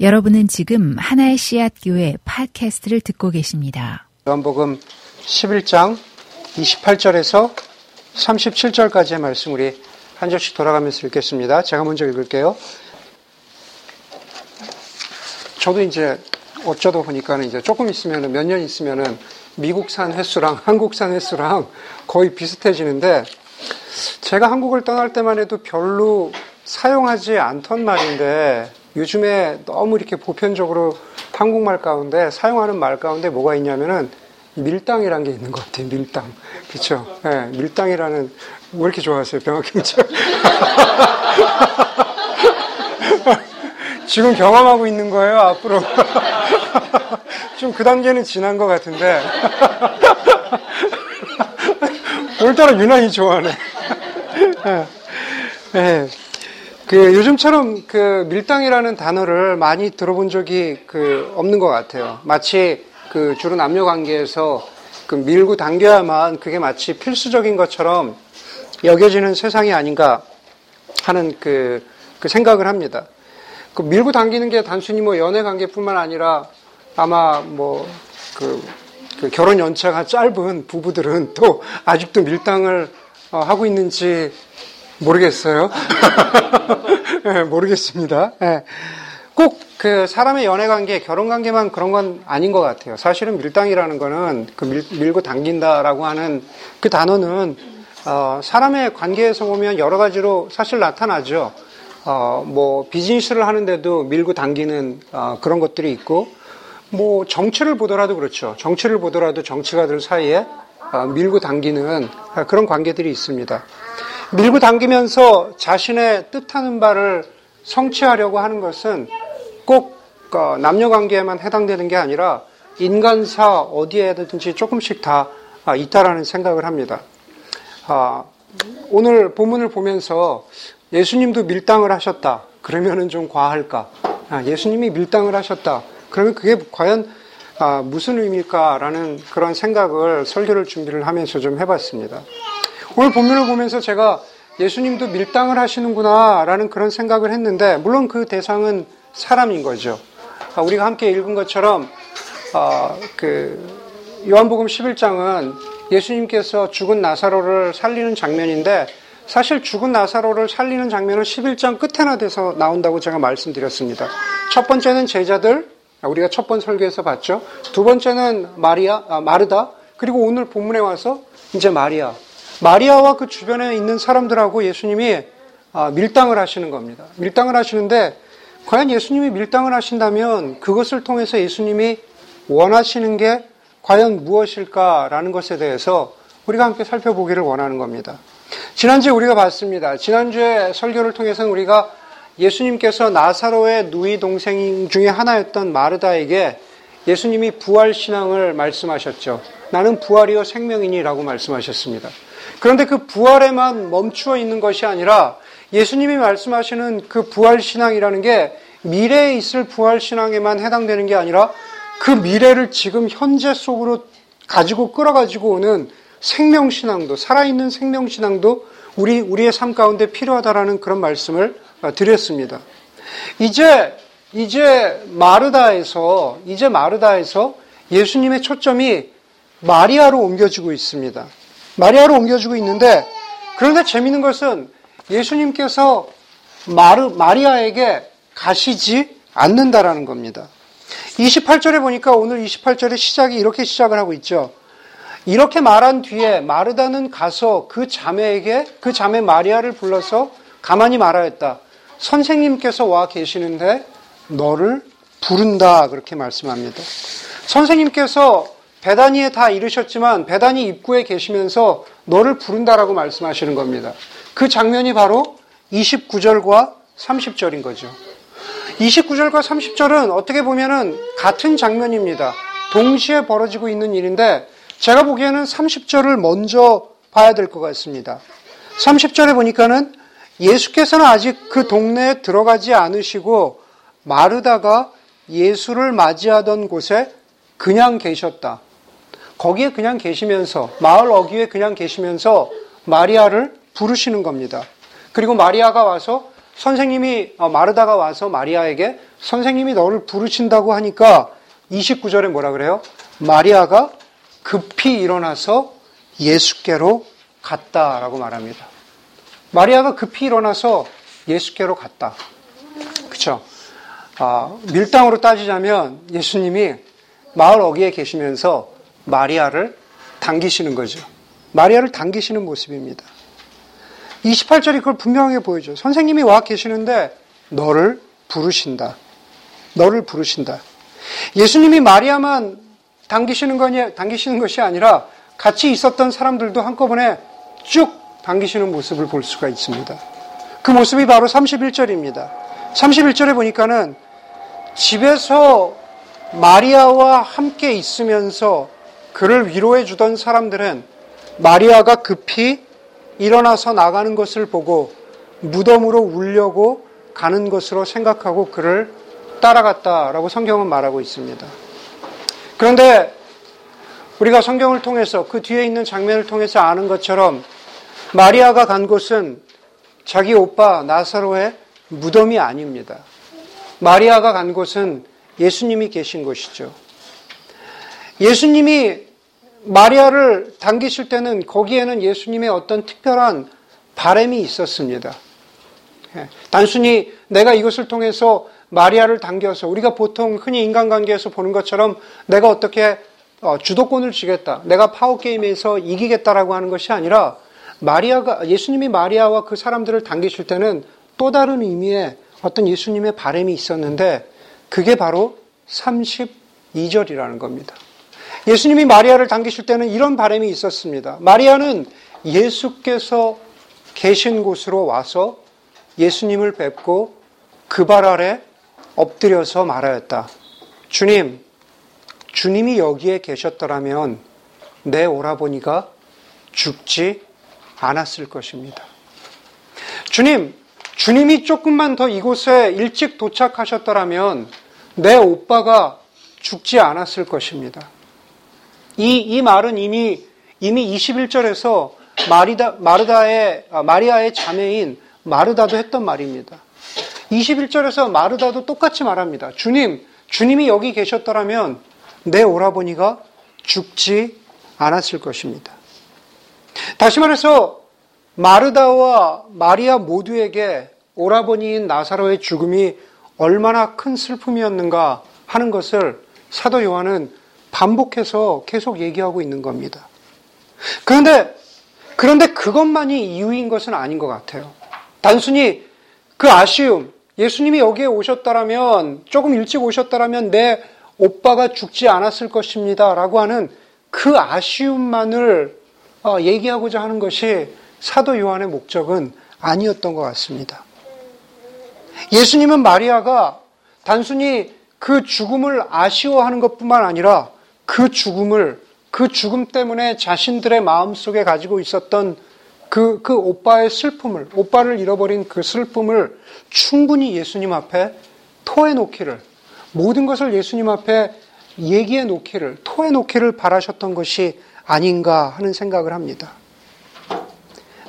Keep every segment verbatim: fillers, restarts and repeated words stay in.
여러분은 지금 하나의 씨앗교회 팟캐스트를 듣고 계십니다. 요한복음 십일 장 이십팔 절에서 삼십칠 절까지의 말씀 우리 한 절씩 돌아가면서 읽겠습니다. 제가 먼저 읽을게요. 저도 이제 어쩌다 보니까는 이제 조금 있으면은 몇 년 있으면은 미국산 횟수랑 한국산 횟수랑 거의 비슷해지는데, 제가 한국을 떠날 때만 해도 별로 사용하지 않던 말인데 요즘에 너무 이렇게 보편적으로 한국말 가운데 사용하는 말 가운데 뭐가 있냐면은 밀당이라는 게 있는 것 같아요. 밀당. 그렇죠? 네, 밀당이라는. 왜 이렇게 좋아하세요? 병합경찰. 지금 경험하고 있는 거예요, 앞으로. 좀 그 단계는 지난 것 같은데. 오늘따라 유난히 좋아하네. 네. 그 요즘처럼 그 밀당이라는 단어를 많이 들어본 적이 그 없는 것 같아요. 마치 그 주로 남녀 관계에서 그 밀고 당겨야만 그게 마치 필수적인 것처럼 여겨지는 세상이 아닌가 하는 그, 그 생각을 합니다. 그 밀고 당기는 게 단순히 뭐 연애 관계뿐만 아니라 아마 뭐 그, 그 결혼 연차가 짧은 부부들은 또 아직도 밀당을 어, 하고 있는지 모르겠어요. 네, 모르겠습니다. 네. 꼭 그 사람의 연애 관계, 결혼 관계만 그런 건 아닌 것 같아요. 사실은 밀당이라는 거는 그 밀, 밀고 당긴다라고 하는 그 단어는 어, 사람의 관계에서 보면 여러 가지로 사실 나타나죠. 어, 뭐, 비즈니스를 하는데도 밀고 당기는, 어, 그런 것들이 있고, 뭐, 정치를 보더라도 그렇죠. 정치를 보더라도 정치가들 사이에, 어, 밀고 당기는 그런 관계들이 있습니다. 밀고 당기면서 자신의 뜻하는 바를 성취하려고 하는 것은 꼭, 어, 남녀 관계에만 해당되는 게 아니라 인간사 어디에든지 조금씩 다 어, 있다라는 생각을 합니다. 어, 오늘 본문을 보면서 예수님도 밀당을 하셨다. 그러면은 좀 과할까? 아, 예수님이 밀당을 하셨다. 그러면 그게 과연 아, 무슨 의미일까라는 그런 생각을 설교를 준비를 하면서 좀 해봤습니다. 오늘 본문을 보면서 제가 예수님도 밀당을 하시는구나라는 그런 생각을 했는데, 물론 그 대상은 사람인 거죠. 아, 우리가 함께 읽은 것처럼 아, 그 요한복음 십일 장은 예수님께서 죽은 나사로를 살리는 장면인데, 사실 죽은 나사로를 살리는 장면은 십일 장 끝에나 돼서 나온다고 제가 말씀드렸습니다. 첫 번째는 제자들, 우리가 첫 번 설교에서 봤죠. 두 번째는 마리아, 아, 마르다, 그리고 오늘 본문에 와서 이제 마리아. 마리아와 그 주변에 있는 사람들하고 예수님이 아, 밀당을 하시는 겁니다. 밀당을 하시는데, 과연 예수님이 밀당을 하신다면 그것을 통해서 예수님이 원하시는 게 과연 무엇일까라는 것에 대해서 우리가 함께 살펴보기를 원하는 겁니다. 지난주에 우리가 봤습니다. 지난주에 설교를 통해서는 우리가 예수님께서 나사로의 누이 동생 중에 하나였던 마르다에게 예수님이 부활신앙을 말씀하셨죠. 나는 부활이요 생명이니라고 말씀하셨습니다. 그런데 그 부활에만 멈추어 있는 것이 아니라 예수님이 말씀하시는 그 부활신앙이라는 게 미래에 있을 부활신앙에만 해당되는 게 아니라 그 미래를 지금 현재 속으로 가지고 끌어가지고 오는 생명신앙도, 살아있는 생명신앙도 우리, 우리의 삶 가운데 필요하다라는 그런 말씀을 드렸습니다. 이제, 이제 마르다에서, 이제 마르다에서 예수님의 초점이 마리아로 옮겨지고 있습니다. 마리아로 옮겨지고 있는데, 그런데 재미있는 것은 예수님께서 마르, 마리아에게 가시지 않는다라는 겁니다. 이십팔 절에 보니까 오늘 이십팔 절의 시작이 이렇게 시작을 하고 있죠. 이렇게 말한 뒤에 마르다는 가서 그 자매에게, 그 자매 마리아를 불러서 가만히 말하였다. 선생님께서 와 계시는데 너를 부른다. 그렇게 말씀합니다. 선생님께서 베다니에 다 이르셨지만 베다니 입구에 계시면서 너를 부른다라고 말씀하시는 겁니다. 그 장면이 바로 이십구 절과 삼십 절인 거죠. 이십구 절과 삼십 절은 어떻게 보면은 같은 장면입니다. 동시에 벌어지고 있는 일인데, 제가 보기에는 삼십 절을 먼저 봐야 될 것 같습니다. 삼십 절에 보니까는 예수께서는 아직 그 동네에 들어가지 않으시고 마르다가 예수를 맞이하던 곳에 그냥 계셨다. 거기에 그냥 계시면서, 마을 어귀에 그냥 계시면서 마리아를 부르시는 겁니다. 그리고 마리아가 와서 선생님이 마르다가 와서 마리아에게 선생님이 너를 부르신다고 하니까 이십구 절에 뭐라 그래요? 마리아가 급히 일어나서 예수께로 갔다라고 말합니다. 마리아가 급히 일어나서 예수께로 갔다. 그렇죠? 아, 밀당으로 따지자면 예수님이 마을 어귀에 계시면서 마리아를 당기시는 거죠. 마리아를 당기시는 모습입니다. 이십팔 절이 그걸 분명하게 보여줘요. 선생님이 와 계시는데 너를 부르신다. 너를 부르신다. 예수님이 마리아만 당기시는 거냐, 당기시는 것이 아니라 같이 있었던 사람들도 한꺼번에 쭉 당기시는 모습을 볼 수가 있습니다. 그 모습이 바로 삼십일 절입니다. 삼십일 절에 보니까는 집에서 마리아와 함께 있으면서 그를 위로해 주던 사람들은 마리아가 급히 일어나서 나가는 것을 보고 무덤으로 울려고 가는 것으로 생각하고 그를 따라갔다라고 성경은 말하고 있습니다. 그런데 우리가 성경을 통해서 그 뒤에 있는 장면을 통해서 아는 것처럼 마리아가 간 곳은 자기 오빠 나사로의 무덤이 아닙니다. 마리아가 간 곳은 예수님이 계신 곳이죠. 예수님이 마리아를 당기실 때는 거기에는 예수님의 어떤 특별한 바람이 있었습니다. 단순히 내가 이것을 통해서 마리아를 당겨서 우리가 보통 흔히 인간관계에서 보는 것처럼 내가 어떻게 주도권을 쥐겠다, 내가 파워게임에서 이기겠다라고 하는 것이 아니라 마리아가, 예수님이 마리아와 그 사람들을 당기실 때는 또 다른 의미의 어떤 예수님의 바람이 있었는데 그게 바로 삼십이 절이라는 겁니다. 예수님이 마리아를 당기실 때는 이런 바람이 있었습니다. 마리아는 예수께서 계신 곳으로 와서 예수님을 뵙고 그 발 아래 엎드려서 말하였다. 주님, 주님이 여기에 계셨더라면 내 오라버니가 죽지 않았을 것입니다. 주님, 주님이 조금만 더 이곳에 일찍 도착하셨더라면 내 오빠가 죽지 않았을 것입니다. 이, 이 말은 이미, 이미 이십일 절에서 마리다, 마르다의, 마리아의 자매인 마르다도 했던 말입니다. 이십일 절에서 마르다도 똑같이 말합니다. 주님, 주님이 여기 계셨더라면 내 오라버니가 죽지 않았을 것입니다. 다시 말해서 마르다와 마리아 모두에게 오라버니인 나사로의 죽음이 얼마나 큰 슬픔이었는가 하는 것을 사도 요한은 반복해서 계속 얘기하고 있는 겁니다. 그런데, 그런데 그것만이 이유인 것은 아닌 것 같아요. 단순히 그 아쉬움, 예수님이 여기에 오셨다라면, 조금 일찍 오셨다라면 내 오빠가 죽지 않았을 것입니다 라고 하는 그 아쉬움만을 얘기하고자 하는 것이 사도 요한의 목적은 아니었던 것 같습니다. 예수님은 마리아가 단순히 그 죽음을 아쉬워하는 것뿐만 아니라 그 죽음을, 그 죽음 때문에 자신들의 마음속에 가지고 있었던 그, 그 오빠의 슬픔을, 오빠를 잃어버린 그 슬픔을 충분히 예수님 앞에 토해놓기를, 모든 것을 예수님 앞에 얘기해놓기를, 토해놓기를 바라셨던 것이 아닌가 하는 생각을 합니다.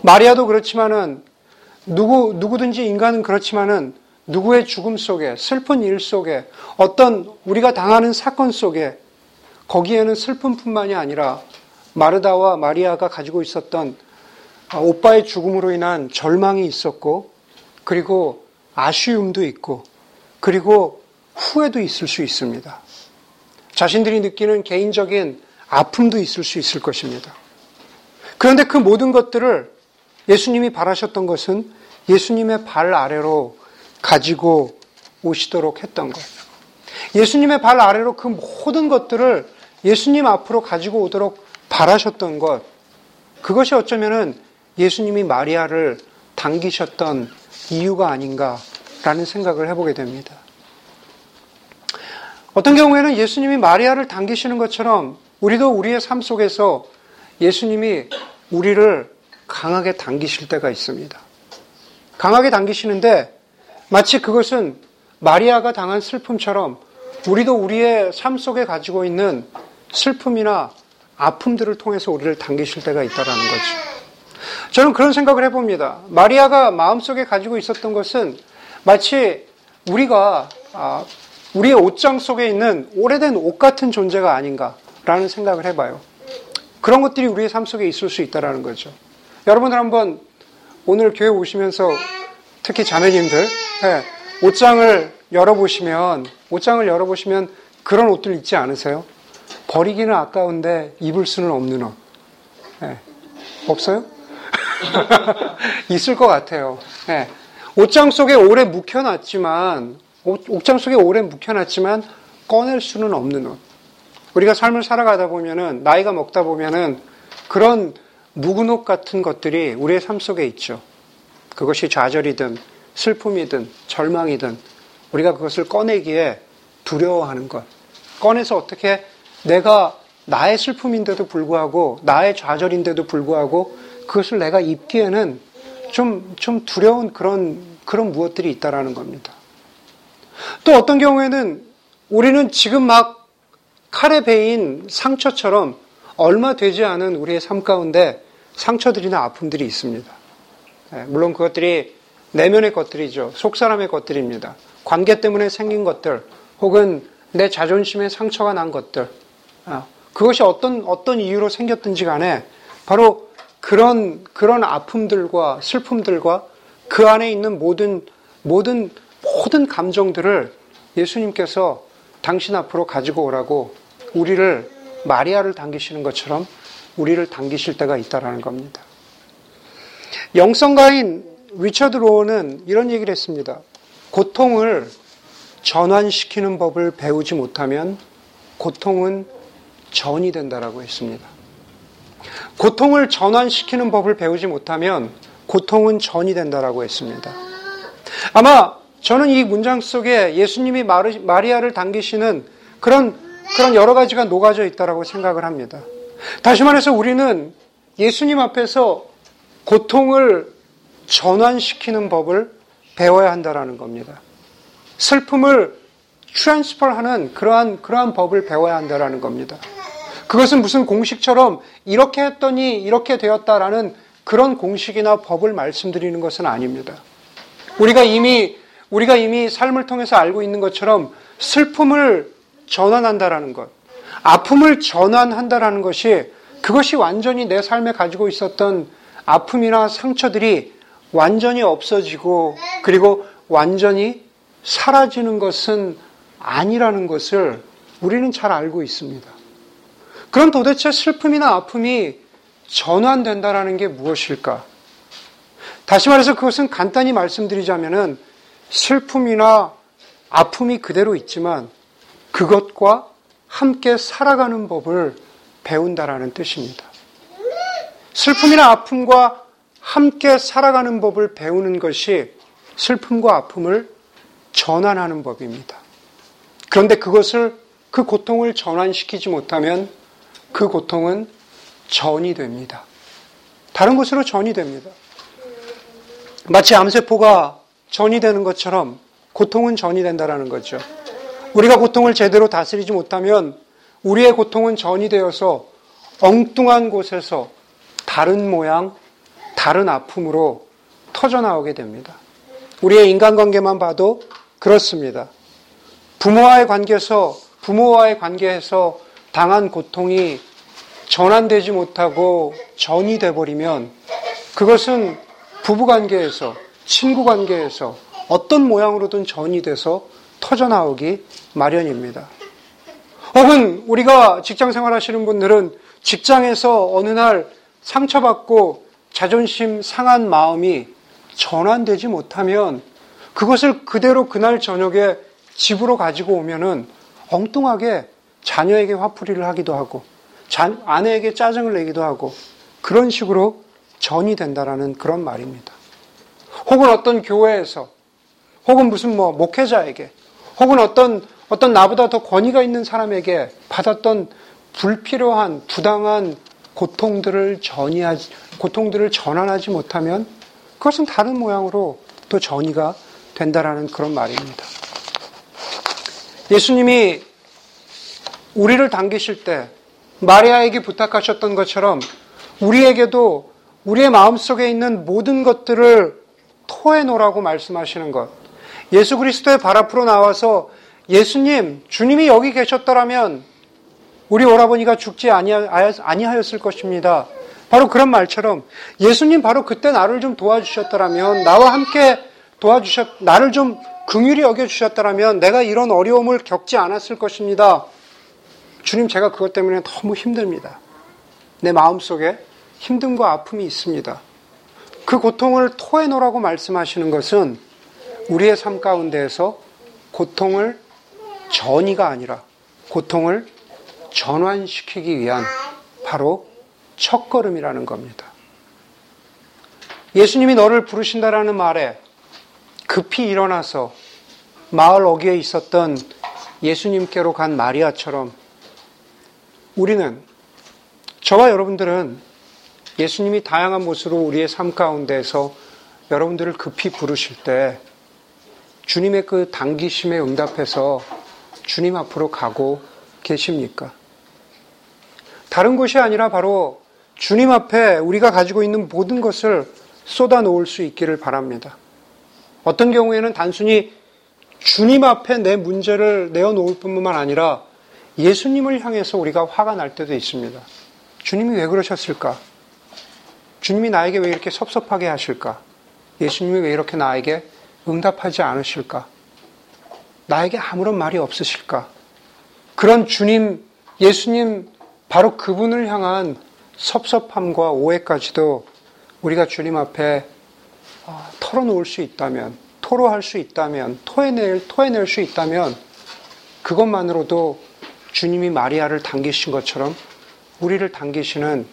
마리아도 그렇지만은, 누구, 누구든지 인간은 그렇지만은, 누구의 죽음 속에, 슬픈 일 속에, 어떤 우리가 당하는 사건 속에, 거기에는 슬픔뿐만이 아니라 마르다와 마리아가 가지고 있었던 오빠의 죽음으로 인한 절망이 있었고, 그리고 아쉬움도 있고, 그리고 후회도 있을 수 있습니다. 자신들이 느끼는 개인적인 아픔도 있을 수 있을 것입니다. 그런데 그 모든 것들을 예수님이 바라셨던 것은 예수님의 발 아래로 가지고 오시도록 했던 것. 예수님의 발 아래로 그 모든 것들을 예수님 앞으로 가지고 오도록 바라셨던 것. 그것이 어쩌면은 예수님이 마리아를 당기셨던 이유가 아닌가라는 생각을 해보게 됩니다. 어떤 경우에는 예수님이 마리아를 당기시는 것처럼 우리도 우리의 삶 속에서 예수님이 우리를 강하게 당기실 때가 있습니다. 강하게 당기시는데 마치 그것은 마리아가 당한 슬픔처럼 우리도 우리의 삶 속에 가지고 있는 슬픔이나 아픔들을 통해서 우리를 당기실 때가 있다라는 거죠. 저는 그런 생각을 해봅니다. 마리아가 마음속에 가지고 있었던 것은 마치 우리가 아, 우리의 옷장 속에 있는 오래된 옷 같은 존재가 아닌가라는 생각을 해봐요. 그런 것들이 우리의 삶 속에 있을 수 있다는 거죠. 여러분들 한번 오늘 교회 오시면서 특히 자매님들 네, 옷장을 열어보시면 옷장을 열어보시면 그런 옷들 있지 않으세요? 버리기는 아까운데 입을 수는 없는 옷. 네. 없어요? 있을 것 같아요. 네. 옷장 속에 오래 묵혀놨지만 옷, 옷장 속에 오래 묵혀놨지만 꺼낼 수는 없는 옷. 우리가 삶을 살아가다 보면은 나이가 먹다 보면은 그런 묵은 옷 같은 것들이 우리의 삶 속에 있죠. 그것이 좌절이든 슬픔이든 절망이든 우리가 그것을 꺼내기에 두려워하는 것. 꺼내서 어떻게 내가 나의 슬픔인데도 불구하고 나의 좌절인데도 불구하고 그것을 내가 입기에는 좀, 좀 두려운 그런, 그런 무엇들이 있다라는 겁니다. 또 어떤 경우에는 우리는 지금 막 칼에 베인 상처처럼 얼마 되지 않은 우리의 삶 가운데 상처들이나 아픔들이 있습니다. 물론 그것들이 내면의 것들이죠. 속사람의 것들입니다. 관계 때문에 생긴 것들 혹은 내 자존심에 상처가 난 것들 그것이 어떤, 어떤 이유로 생겼든지 간에 바로 그런, 그런 아픔들과 슬픔들과 그 안에 있는 모든, 모든, 모든 감정들을 예수님께서 당신 앞으로 가지고 오라고 우리를, 마리아를 당기시는 것처럼 우리를 당기실 때가 있다라는 겁니다. 영성가인 리처드 로어는 이런 얘기를 했습니다. 고통을 전환시키는 법을 배우지 못하면 고통은 전이 된다라고 했습니다. 고통을 전환시키는 법을 배우지 못하면 고통은 전이 된다라고 했습니다. 아마 저는 이 문장 속에 예수님이 마리, 마리아를 당기시는 그런, 그런 여러 가지가 녹아져 있다라고 생각을 합니다. 다시 말해서 우리는 예수님 앞에서 고통을 전환시키는 법을 배워야 한다라는 겁니다. 슬픔을 트랜스퍼하는 그러한, 그러한 법을 배워야 한다라는 겁니다. 그것은 무슨 공식처럼 이렇게 했더니 이렇게 되었다라는 그런 공식이나 법을 말씀드리는 것은 아닙니다. 우리가 이미, 우리가 이미 삶을 통해서 알고 있는 것처럼 슬픔을 전환한다라는 것, 아픔을 전환한다라는 것이 그것이 완전히 내 삶에 가지고 있었던 아픔이나 상처들이 완전히 없어지고 그리고 완전히 사라지는 것은 아니라는 것을 우리는 잘 알고 있습니다. 그럼 도대체 슬픔이나 아픔이 전환된다라는 게 무엇일까? 다시 말해서 그것은 간단히 말씀드리자면은 슬픔이나 아픔이 그대로 있지만 그것과 함께 살아가는 법을 배운다라는 뜻입니다. 슬픔이나 아픔과 함께 살아가는 법을 배우는 것이 슬픔과 아픔을 전환하는 법입니다. 그런데 그것을, 그 고통을 전환시키지 못하면 그 고통은 전이 됩니다. 다른 것으로 전이 됩니다. 마치 암세포가 전이 되는 것처럼 고통은 전이 된다라는 거죠. 우리가 고통을 제대로 다스리지 못하면 우리의 고통은 전이 되어서 엉뚱한 곳에서 다른 모양, 다른 아픔으로 터져나오게 됩니다. 우리의 인간관계만 봐도 그렇습니다. 부모와의 관계에서, 부모와의 관계에서 당한 고통이 전환되지 못하고 전이 돼버리면 그것은 부부관계에서, 친구관계에서 어떤 모양으로든 전이 돼서 터져나오기 마련입니다. 혹은 우리가 직장생활 하시는 분들은 직장에서 어느 날 상처받고 자존심 상한 마음이 전환되지 못하면 그것을 그대로 그날 저녁에 집으로 가지고 오면은 엉뚱하게 자녀에게 화풀이를 하기도 하고 자, 아내에게 짜증을 내기도 하고 그런 식으로 전이 된다라는 그런 말입니다. 혹은 어떤 교회에서 혹은 무슨 뭐 목회자에게 혹은 어떤 어떤 나보다 더 권위가 있는 사람에게 받았던 불필요한 부당한 고통들을 전이하지 고통들을 전환하지 못하면 그것은 다른 모양으로 또 전이가 된다라는 그런 말입니다. 예수님이 우리를 당기실 때 마리아에게 부탁하셨던 것처럼 우리에게도 우리의 마음속에 있는 모든 것들을 토해놓으라고 말씀하시는 것. 예수 그리스도의 발 앞으로 나와서 예수님, 주님이 여기 계셨더라면 우리 오라버니가 죽지 아니하였을 것입니다. 바로 그런 말처럼 예수님 바로 그때 나를 좀 도와주셨더라면, 나와 함께 도와주셨, 나를 좀 긍휼히 여겨주셨더라면 내가 이런 어려움을 겪지 않았을 것입니다. 주님, 제가 그것 때문에 너무 힘듭니다. 내 마음속에 힘듦과 아픔이 있습니다. 그 고통을 토해놓으라고 말씀하시는 것은 우리의 삶 가운데에서 고통을 전이가 아니라 고통을 전환시키기 위한 바로 첫걸음이라는 겁니다. 예수님이 너를 부르신다라는 말에 급히 일어나서 마을 어귀에 있었던 예수님께로 간 마리아처럼 우리는, 저와 여러분들은 예수님이 다양한 모습으로 우리의 삶 가운데에서 여러분들을 급히 부르실 때 주님의 그 당기심에 응답해서 주님 앞으로 가고 계십니까? 다른 곳이 아니라 바로 주님 앞에 우리가 가지고 있는 모든 것을 쏟아 놓을 수 있기를 바랍니다. 어떤 경우에는 단순히 주님 앞에 내 문제를 내어놓을 뿐만 아니라 예수님을 향해서 우리가 화가 날 때도 있습니다. 주님이 왜 그러셨을까? 주님이 나에게 왜 이렇게 섭섭하게 하실까? 예수님이 왜 이렇게 나에게 응답하지 않으실까? 나에게 아무런 말이 없으실까? 그런 주님, 예수님, 바로 그분을 향한 섭섭함과 오해까지도 우리가 주님 앞에 털어놓을 수 있다면, 토로할 수 있다면, 토해낼, 토해낼 수 있다면 그것만으로도 주님이 마리아를 당기신 것처럼 우리를 당기시는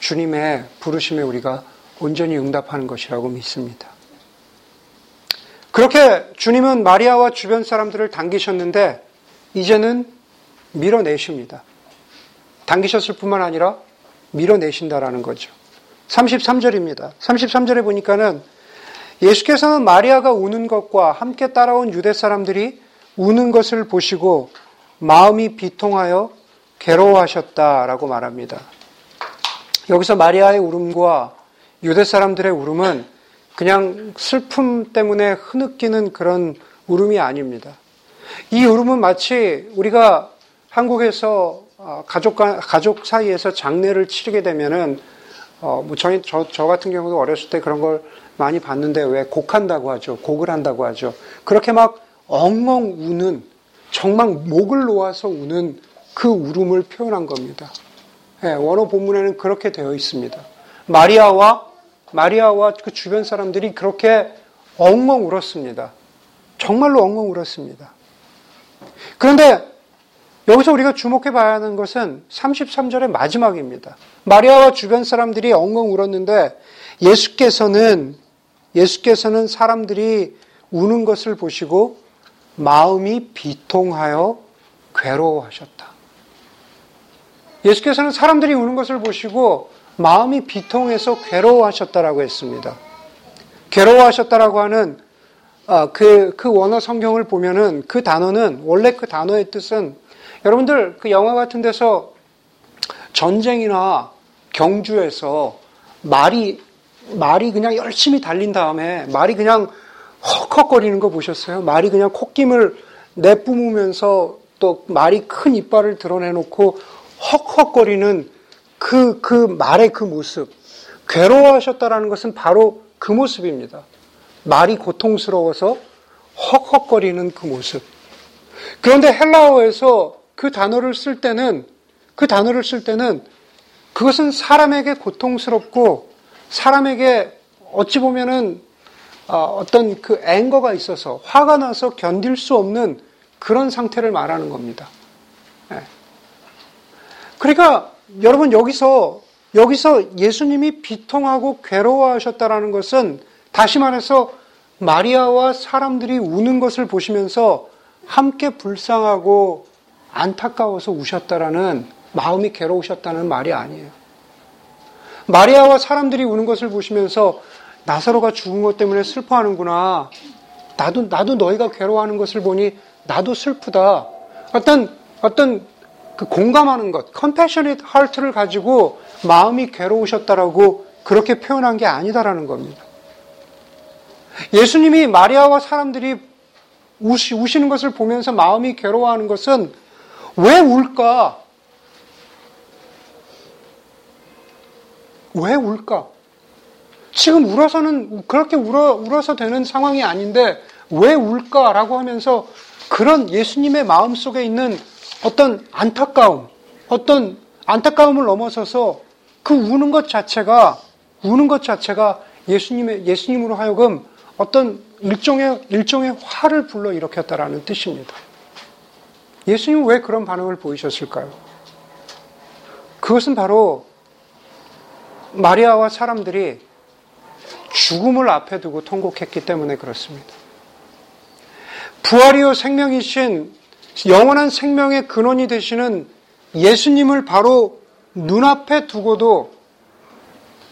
주님의 부르심에 우리가 온전히 응답하는 것이라고 믿습니다. 그렇게 주님은 마리아와 주변 사람들을 당기셨는데 이제는 밀어내십니다. 당기셨을 뿐만 아니라 밀어내신다라는 거죠. 삼십삼 절입니다. 삼십삼 절에 보니까는 예수께서는 마리아가 우는 것과 함께 따라온 유대 사람들이 우는 것을 보시고 마음이 비통하여 괴로워하셨다라고 말합니다. 여기서 마리아의 울음과 유대 사람들의 울음은 그냥 슬픔 때문에 흐느끼는 그런 울음이 아닙니다. 이 울음은 마치 우리가 한국에서 가족, 가족 사이에서 장례를 치르게 되면은 어, 뭐 저희, 저, 저 같은 경우도 어렸을 때 그런 걸 많이 봤는데 왜 곡한다고 하죠. 곡을 한다고 하죠. 그렇게 막 엉엉 우는, 정말 목을 놓아서 우는 그 울음을 표현한 겁니다. 예, 원어 본문에는 그렇게 되어 있습니다. 마리아와 마리아와 그 주변 사람들이 그렇게 엉엉 울었습니다. 정말로 엉엉 울었습니다. 그런데 여기서 우리가 주목해 봐야 하는 것은 삼십삼 절의 마지막입니다. 마리아와 주변 사람들이 엉엉 울었는데 예수께서는 예수께서는 사람들이 우는 것을 보시고 마음이 비통하여 괴로워하셨다. 예수께서는 사람들이 우는 것을 보시고 마음이 비통해서 괴로워하셨다라고 했습니다. 괴로워하셨다라고 하는 그, 그 원어 성경을 보면은 그 단어는, 원래 그 단어의 뜻은 여러분들 그 영화 같은 데서 전쟁이나 경주에서 말이, 말이 그냥 열심히 달린 다음에 말이 그냥 헉헉거리는 거 보셨어요? 말이 그냥 콧김을 내뿜으면서 또 말이 큰 이빨을 드러내놓고 헉헉거리는 그, 그 말의 그 모습. 괴로워하셨다라는 것은 바로 그 모습입니다. 말이 고통스러워서 헉헉거리는 그 모습. 그런데 헬라어에서 그 단어를 쓸 때는, 그 단어를 쓸 때는 그것은 사람에게 고통스럽고 사람에게 어찌 보면은 어떤 그 앵거가 있어서 화가 나서 견딜 수 없는 그런 상태를 말하는 겁니다. 그러니까 여러분 여기서, 여기서 예수님이 비통하고 괴로워하셨다라는 것은 다시 말해서 마리아와 사람들이 우는 것을 보시면서 함께 불쌍하고 안타까워서 우셨다라는, 마음이 괴로우셨다는 말이 아니에요. 마리아와 사람들이 우는 것을 보시면서 나사로가 죽은 것 때문에 슬퍼하는구나. 나도, 나도 너희가 괴로워하는 것을 보니 나도 슬프다. 어떤, 어떤 그 공감하는 것, compassionate heart를 가지고 마음이 괴로우셨다라고 그렇게 표현한 게 아니다라는 겁니다. 예수님이 마리아와 사람들이 우시, 우시는 것을 보면서 마음이 괴로워하는 것은 왜 울까? 왜 울까? 지금 울어서는, 그렇게 울어, 울어서 되는 상황이 아닌데 왜 울까라고 하면서 그런 예수님의 마음 속에 있는 어떤 안타까움, 어떤 안타까움을 넘어서서 그 우는 것 자체가, 우는 것 자체가 예수님의, 예수님으로 하여금 어떤 일종의, 일종의 화를 불러일으켰다라는 뜻입니다. 예수님은 왜 그런 반응을 보이셨을까요? 그것은 바로 마리아와 사람들이 죽음을 앞에 두고 통곡했기 때문에 그렇습니다. 부활이요 생명이신 영원한 생명의 근원이 되시는 예수님을 바로 눈앞에 두고도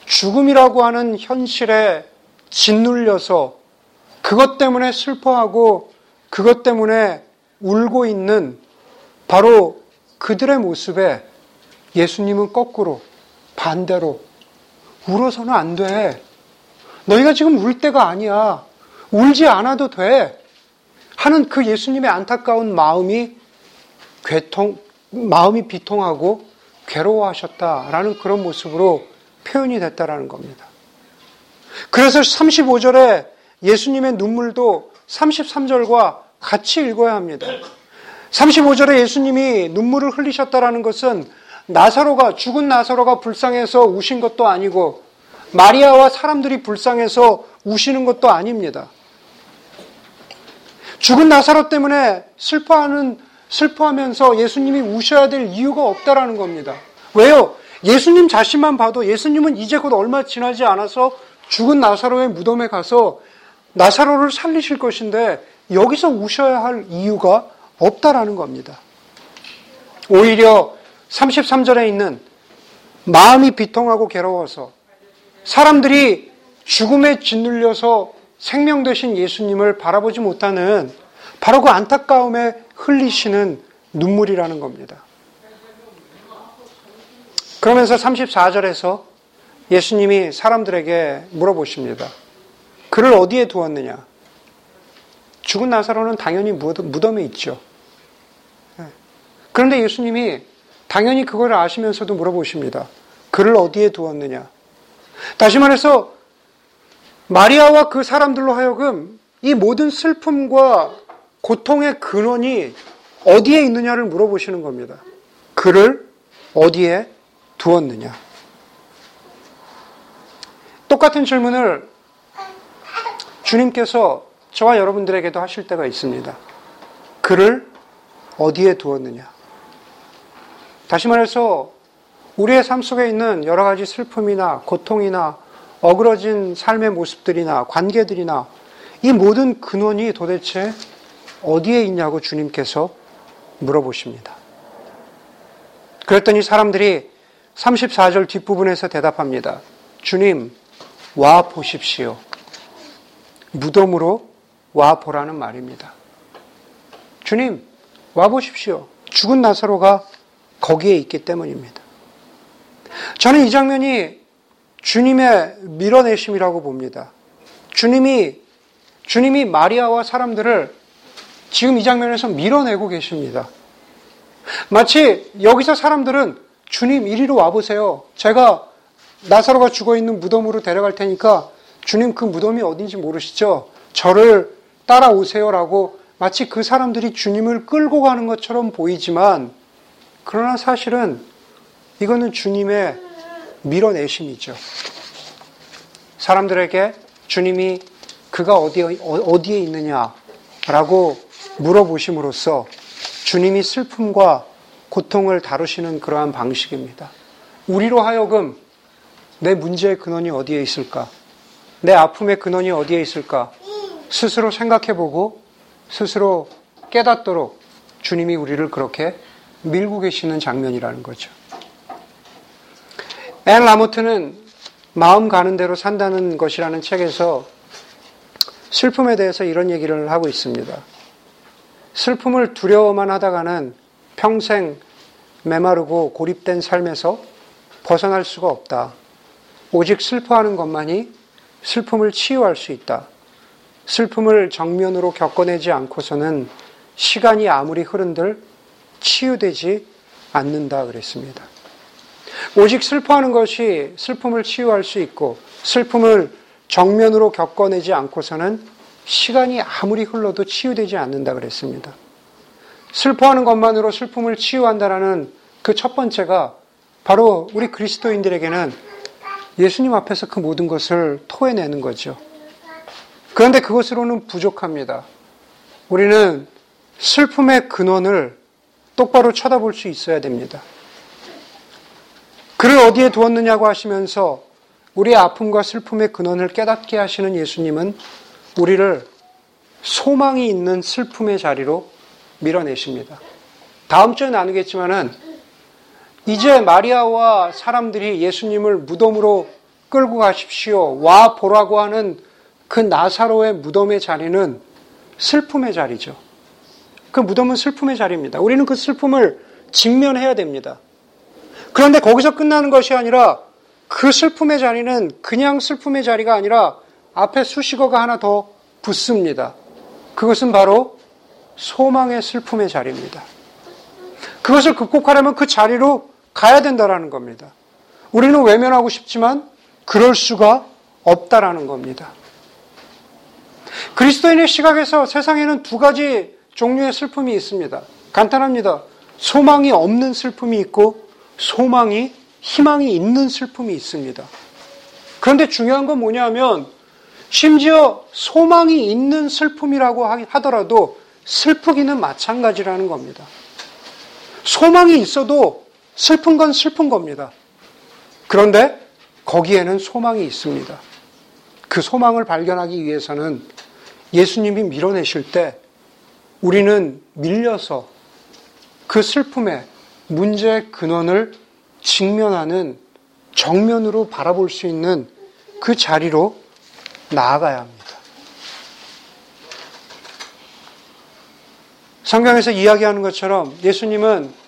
죽음이라고 하는 현실에 짓눌려서 그것 때문에 슬퍼하고 그것 때문에 울고 있는 바로 그들의 모습에 예수님은 거꾸로, 반대로 울어서는 안 돼. 너희가 지금 울 때가 아니야. 울지 않아도 돼. 하는 그 예수님의 안타까운 마음이 괴통, 마음이 비통하고 괴로워하셨다라는 그런 모습으로 표현이 됐다라는 겁니다. 그래서 삼십오 절에 예수님의 눈물도 삼십삼 절과 같이 읽어야 합니다. 삼십오 절에 예수님이 눈물을 흘리셨다라는 것은 나사로가, 죽은 나사로가 불쌍해서 우신 것도 아니고 마리아와 사람들이 불쌍해서 우시는 것도 아닙니다. 죽은 나사로 때문에 슬퍼하는, 슬퍼하면서 예수님이 우셔야 될 이유가 없다라는 겁니다. 왜요? 예수님 자신만 봐도 예수님은 이제 곧 얼마 지나지 않아서 죽은 나사로의 무덤에 가서 나사로를 살리실 것인데 여기서 우셔야 할 이유가 없다라는 겁니다. 오히려 삼십삼 절에 있는 마음이 비통하고 괴로워서 사람들이 죽음에 짓눌려서 생명 되신 예수님을 바라보지 못하는 바로 그 안타까움에 흘리시는 눈물이라는 겁니다. 그러면서 삼십사 절에서 예수님이 사람들에게 물어보십니다. 그를 어디에 두었느냐? 죽은 나사로는 당연히 무덤에 있죠. 그런데 예수님이 당연히 그걸 아시면서도 물어보십니다. 그를 어디에 두었느냐? 다시 말해서 마리아와 그 사람들로 하여금 이 모든 슬픔과 고통의 근원이 어디에 있느냐를 물어보시는 겁니다. 그를 어디에 두었느냐? 똑같은 질문을 주님께서 저와 여러분들에게도 하실 때가 있습니다. 그를 어디에 두었느냐? 다시 말해서 우리의 삶 속에 있는 여러 가지 슬픔이나 고통이나 어그러진 삶의 모습들이나 관계들이나 이 모든 근원이 도대체 어디에 있냐고 주님께서 물어보십니다. 그랬더니 사람들이 삼십사 절 뒷부분에서 대답합니다. 주님, 와 보십시오. 무덤으로 와 보라는 말입니다. 주님, 와 보십시오. 죽은 나사로가 거기에 있기 때문입니다. 저는 이 장면이 주님의 밀어내심이라고 봅니다. 주님이, 주님이 마리아와 사람들을 지금 이 장면에서 밀어내고 계십니다. 마치 여기서 사람들은 주님 이리로 와보세요. 제가 나사로가 죽어있는 무덤으로 데려갈 테니까 주님 그 무덤이 어딘지 모르시죠? 저를 따라오세요라고 마치 그 사람들이 주님을 끌고 가는 것처럼 보이지만 그러나 사실은 이거는 주님의 밀어내심이죠. 사람들에게 주님이 그가 어디, 어디에 있느냐라고 물어보심으로써 주님이 슬픔과 고통을 다루시는 그러한 방식입니다. 우리로 하여금 내 문제의 근원이 어디에 있을까? 내 아픔의 근원이 어디에 있을까? 스스로 생각해보고 스스로 깨닫도록 주님이 우리를 그렇게 밀고 계시는 장면이라는 거죠. 앤 라모트는 마음 가는 대로 산다는 것이라는 책에서 슬픔에 대해서 이런 얘기를 하고 있습니다. 슬픔을 두려워만 하다가는 평생 메마르고 고립된 삶에서 벗어날 수가 없다. 오직 슬퍼하는 것만이 슬픔을 치유할 수 있다. 슬픔을 정면으로 겪어내지 않고서는 시간이 아무리 흐른들 치유되지 않는다 그랬습니다. 오직 슬퍼하는 것이 슬픔을 치유할 수 있고 슬픔을 정면으로 겪어내지 않고서는 시간이 아무리 흘러도 치유되지 않는다 그랬습니다. 슬퍼하는 것만으로 슬픔을 치유한다라는 그 첫 번째가 바로 우리 그리스도인들에게는 예수님 앞에서 그 모든 것을 토해내는 거죠. 그런데 그것으로는 부족합니다. 우리는 슬픔의 근원을 똑바로 쳐다볼 수 있어야 됩니다. 그를 어디에 두었느냐고 하시면서 우리의 아픔과 슬픔의 근원을 깨닫게 하시는 예수님은 우리를 소망이 있는 슬픔의 자리로 밀어내십니다. 다음 주에 나누겠지만은 이제 마리아와 사람들이 예수님을 무덤으로 끌고 가십시오, 와 보라고 하는 그 나사로의 무덤의 자리는 슬픔의 자리죠. 그 무덤은 슬픔의 자리입니다. 우리는 그 슬픔을 직면해야 됩니다. 그런데 거기서 끝나는 것이 아니라 그 슬픔의 자리는 그냥 슬픔의 자리가 아니라 앞에 수식어가 하나 더 붙습니다. 그것은 바로 소망의 슬픔의 자리입니다. 그것을 극복하려면 그 자리로 가야 된다라는 겁니다. 우리는 외면하고 싶지만 그럴 수가 없다라는 겁니다. 그리스도인의 시각에서 세상에는 두 가지 종류의 슬픔이 있습니다. 간단합니다. 소망이 없는 슬픔이 있고 소망이, 희망이 있는 슬픔이 있습니다. 그런데 중요한 건 뭐냐면 심지어 소망이 있는 슬픔이라고 하더라도 슬프기는 마찬가지라는 겁니다. 소망이 있어도 슬픈 건 슬픈 겁니다. 그런데 거기에는 소망이 있습니다. 그 소망을 발견하기 위해서는 예수님이 밀어내실 때 우리는 밀려서 그 슬픔의 문제의 근원을 직면하는, 정면으로 바라볼 수 있는 그 자리로 나아가야 합니다. 성경에서 이야기하는 것처럼 예수님은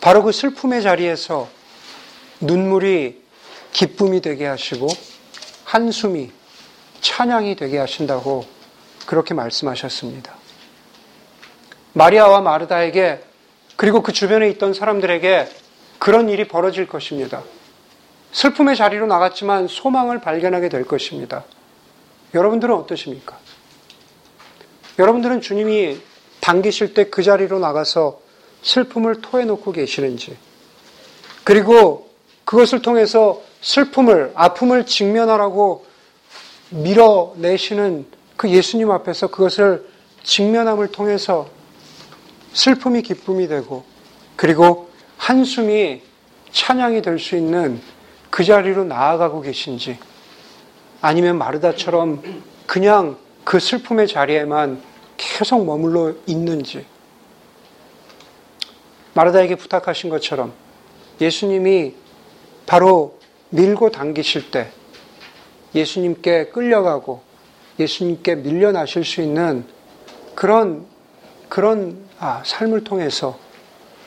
바로 그 슬픔의 자리에서 눈물이 기쁨이 되게 하시고 한숨이 찬양이 되게 하신다고 그렇게 말씀하셨습니다. 마리아와 마르다에게 그리고 그 주변에 있던 사람들에게 그런 일이 벌어질 것입니다. 슬픔의 자리로 나갔지만 소망을 발견하게 될 것입니다. 여러분들은 어떠십니까? 여러분들은 주님이 당기실 때 그 자리로 나가서 슬픔을 토해놓고 계시는지, 그리고 그것을 통해서 슬픔을, 아픔을 직면하라고 밀어내시는 그 예수님 앞에서 그것을 직면함을 통해서 슬픔이 기쁨이 되고 그리고 한숨이 찬양이 될 수 있는 그 자리로 나아가고 계신지, 아니면 마르다처럼 그냥 그 슬픔의 자리에만 계속 머물러 있는지. 마르다에게 부탁하신 것처럼 예수님이 바로 밀고 당기실 때 예수님께 끌려가고 예수님께 밀려나실 수 있는 그런 그런 아, 삶을 통해서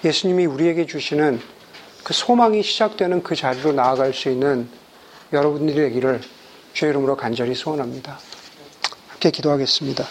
예수님이 우리에게 주시는 그 소망이 시작되는 그 자리로 나아갈 수 있는 여러분들의 얘기를 주의 이름으로 간절히 소원합니다. 함께 기도하겠습니다.